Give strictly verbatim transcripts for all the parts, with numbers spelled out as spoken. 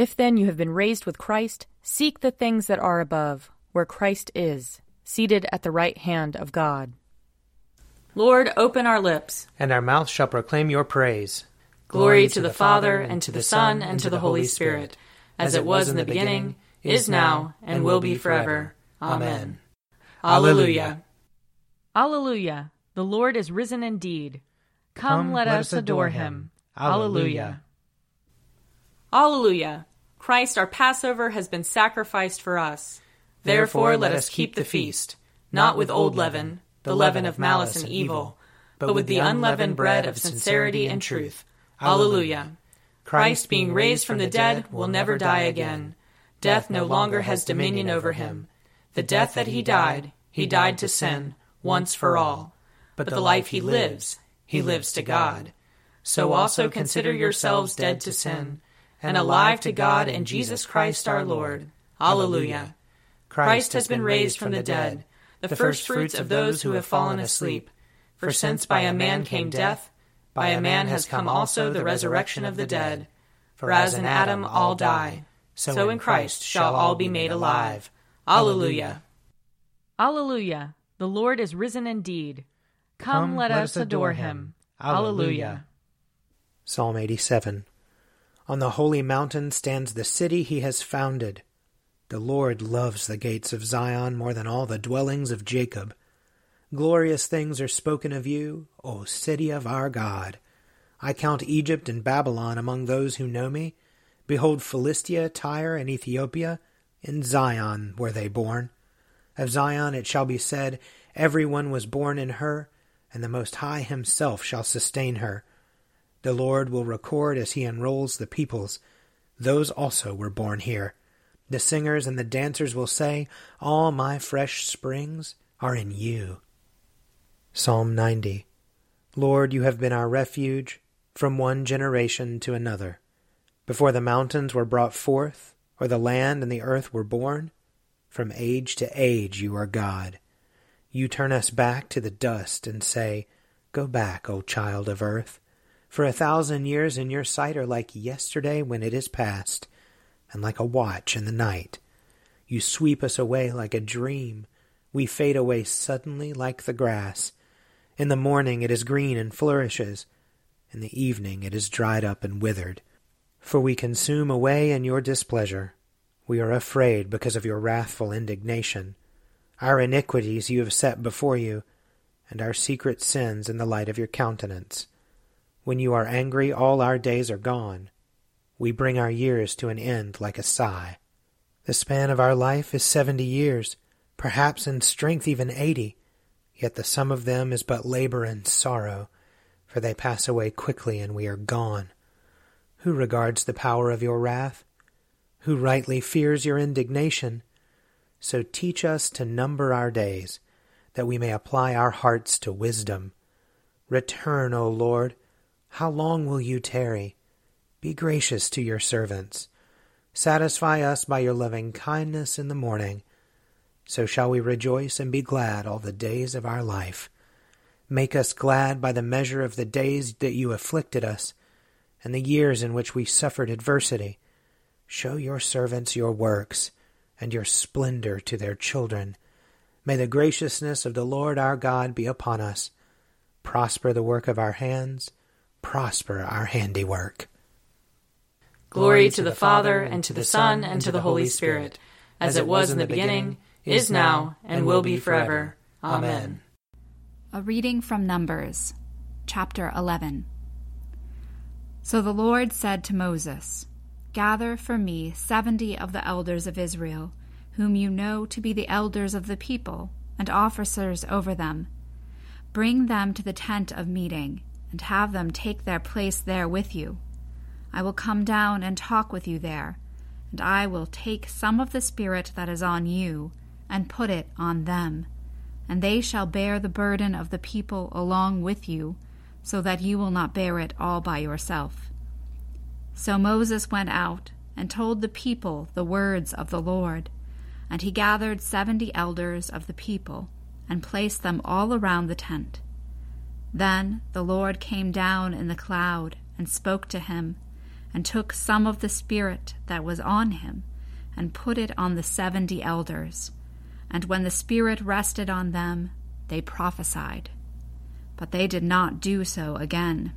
If then you have been raised with Christ, seek the things that are above, where Christ is, seated at the right hand of God. Lord, open our lips, and our mouth shall proclaim your praise. Glory to the Father, and to the Son, and to the Holy Spirit, as it was in the beginning, is now, and will be forever. Amen. Alleluia. Alleluia. The Lord is risen indeed. Come, let us adore him. Alleluia. Alleluia. Christ our Passover has been sacrificed for us. Therefore let us keep the feast, not with old leaven, the leaven of malice and evil, but with the unleavened bread of sincerity and truth. Alleluia. Christ, being raised from the dead, will never die again. Death no longer has dominion over him. The death that he died, he died to sin, once for all. But the life he lives, he lives to God. So also consider yourselves dead to sin, and alive to God in Jesus Christ our Lord. Alleluia. Christ has been raised from the dead, the firstfruits of those who have fallen asleep. For since by a man came death, by a man has come also the resurrection of the dead. For as in Adam all die, so in Christ shall all be made alive. Alleluia. Alleluia. The Lord is risen indeed. Come, Come let, let us adore him. Alleluia. Psalm eighty-seven. On the holy mountain stands the city he has founded. The Lord loves the gates of Zion more than all the dwellings of Jacob. Glorious things are spoken of you, O city of our God. I count Egypt and Babylon among those who know me. Behold, Philistia, Tyre, and Ethiopia, in Zion were they born. Of Zion it shall be said, everyone was born in her, and the Most High himself shall sustain her. The Lord will record as he enrolls the peoples. Those also were born here. The singers and the dancers will say, all my fresh springs are in you. Psalm ninety. Lord, you have been our refuge from one generation to another. Before the mountains were brought forth, or the land and the earth were born, from age to age you are God. You turn us back to the dust and say, go back, O child of earth. For a thousand years in your sight are like yesterday when it is past, and like a watch in the night. You sweep us away like a dream. We fade away suddenly like the grass. In the morning it is green and flourishes. In the evening it is dried up and withered. For we consume away in your displeasure. We are afraid because of your wrathful indignation. Our iniquities you have set before you, and our secret sins in the light of your countenance. When you are angry, all our days are gone. We bring our years to an end like a sigh. The span of our life is seventy years, perhaps in strength even eighty. Yet the sum of them is but labor and sorrow, for they pass away quickly and we are gone. Who regards the power of your wrath? Who rightly fears your indignation? So teach us to number our days, that we may apply our hearts to wisdom. Return, O Lord. How long will you tarry? Be gracious to your servants. Satisfy us by your loving kindness in the morning. So shall we rejoice and be glad all the days of our life. Make us glad by the measure of the days that you afflicted us, and the years in which we suffered adversity. Show your servants your works, and your splendor to their children. May the graciousness of the Lord our God be upon us. Prosper the work of our hands, prosper our handiwork. Glory to the Father, and to the Son, and to the Holy Spirit, as it was in the beginning, is now, and will be forever. Amen. A reading from Numbers, chapter eleven. So the Lord said to Moses, gather for me seventy of the elders of Israel, whom you know to be the elders of the people, and officers over them. Bring them to the tent of meeting, and have them take their place there with you. I will come down and talk with you there, and I will take some of the Spirit that is on you, and put it on them. And they shall bear the burden of the people along with you, so that you will not bear it all by yourself. So Moses went out and told the people the words of the Lord, and he gathered seventy elders of the people and placed them all around the tent. Then the Lord came down in the cloud and spoke to him, and took some of the Spirit that was on him, and put it on the seventy elders. And when the Spirit rested on them, they prophesied. But they did not do so again.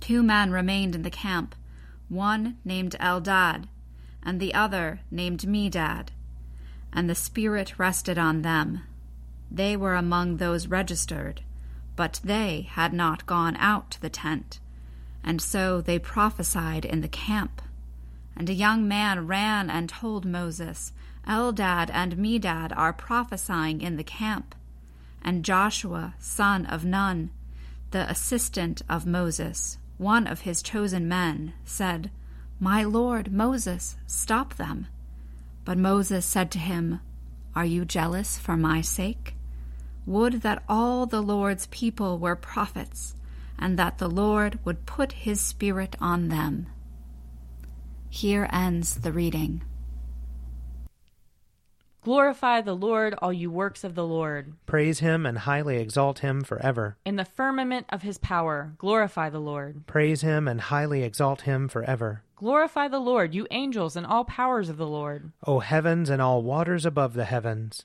Two men remained in the camp, one named Eldad, and the other named Medad. And the Spirit rested on them. They were among those registered, but they had not gone out to the tent. And so they prophesied in the camp. And a young man ran and told Moses, Eldad and Medad are prophesying in the camp. And Joshua, son of Nun, the assistant of Moses, one of his chosen men, said, My lord Moses, stop them. But Moses said to him, Are you jealous for my sake? Would that all the Lord's people were prophets, and that the Lord would put his Spirit on them. Here ends the reading. Glorify the Lord, all you works of the Lord. Praise him and highly exalt him forever. In the firmament of his power, glorify the Lord. Praise him and highly exalt him forever. Glorify the Lord, you angels and all powers of the Lord. O heavens and all waters above the heavens.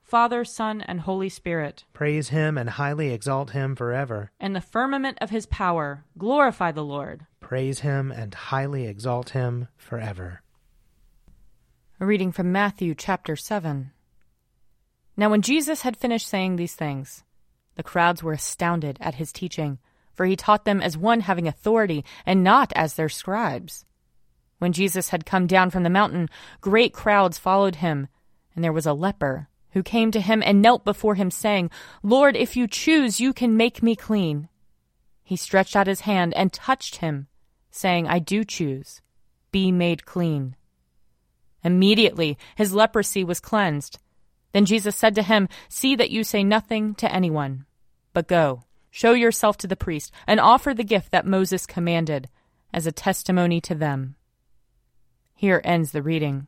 Father, Son, and Holy Spirit. Praise him and highly exalt him forever. In the firmament of his power, glorify the Lord. Praise him and highly exalt him forever. A reading from Matthew chapter seven. Now when Jesus had finished saying these things, the crowds were astounded at his teaching, for he taught them as one having authority and not as their scribes. When Jesus had come down from the mountain, great crowds followed him, and there was a leper who came to him and knelt before him, saying, Lord, if you choose, you can make me clean. He stretched out his hand and touched him, saying, I do choose. Be made clean. Immediately his leprosy was cleansed. Then Jesus said to him, See that you say nothing to anyone, but go, show yourself to the priest, and offer the gift that Moses commanded as a testimony to them. Here ends the reading.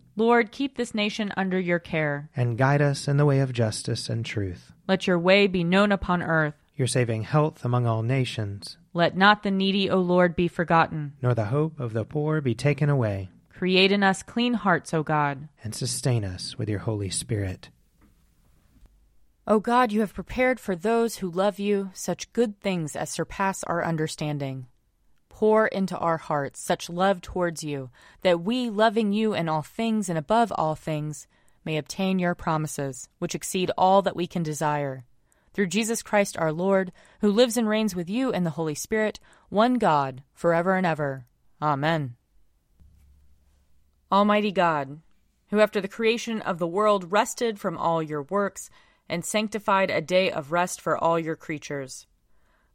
Lord, keep this nation under your care. And guide us in the way of justice and truth. Let your way be known upon earth. Your saving health among all nations. Let not the needy, O Lord, be forgotten. Nor the hope of the poor be taken away. Create in us clean hearts, O God. And sustain us with your Holy Spirit. O God, you have prepared for those who love you such good things as surpass our understanding. Pour into our hearts such love towards you, that we, loving you in all things and above all things, may obtain your promises, which exceed all that we can desire. Through Jesus Christ our Lord, who lives and reigns with you in the Holy Spirit, one God, forever and ever. Amen. Almighty God, who after the creation of the world rested from all your works, and sanctified a day of rest for all your creatures.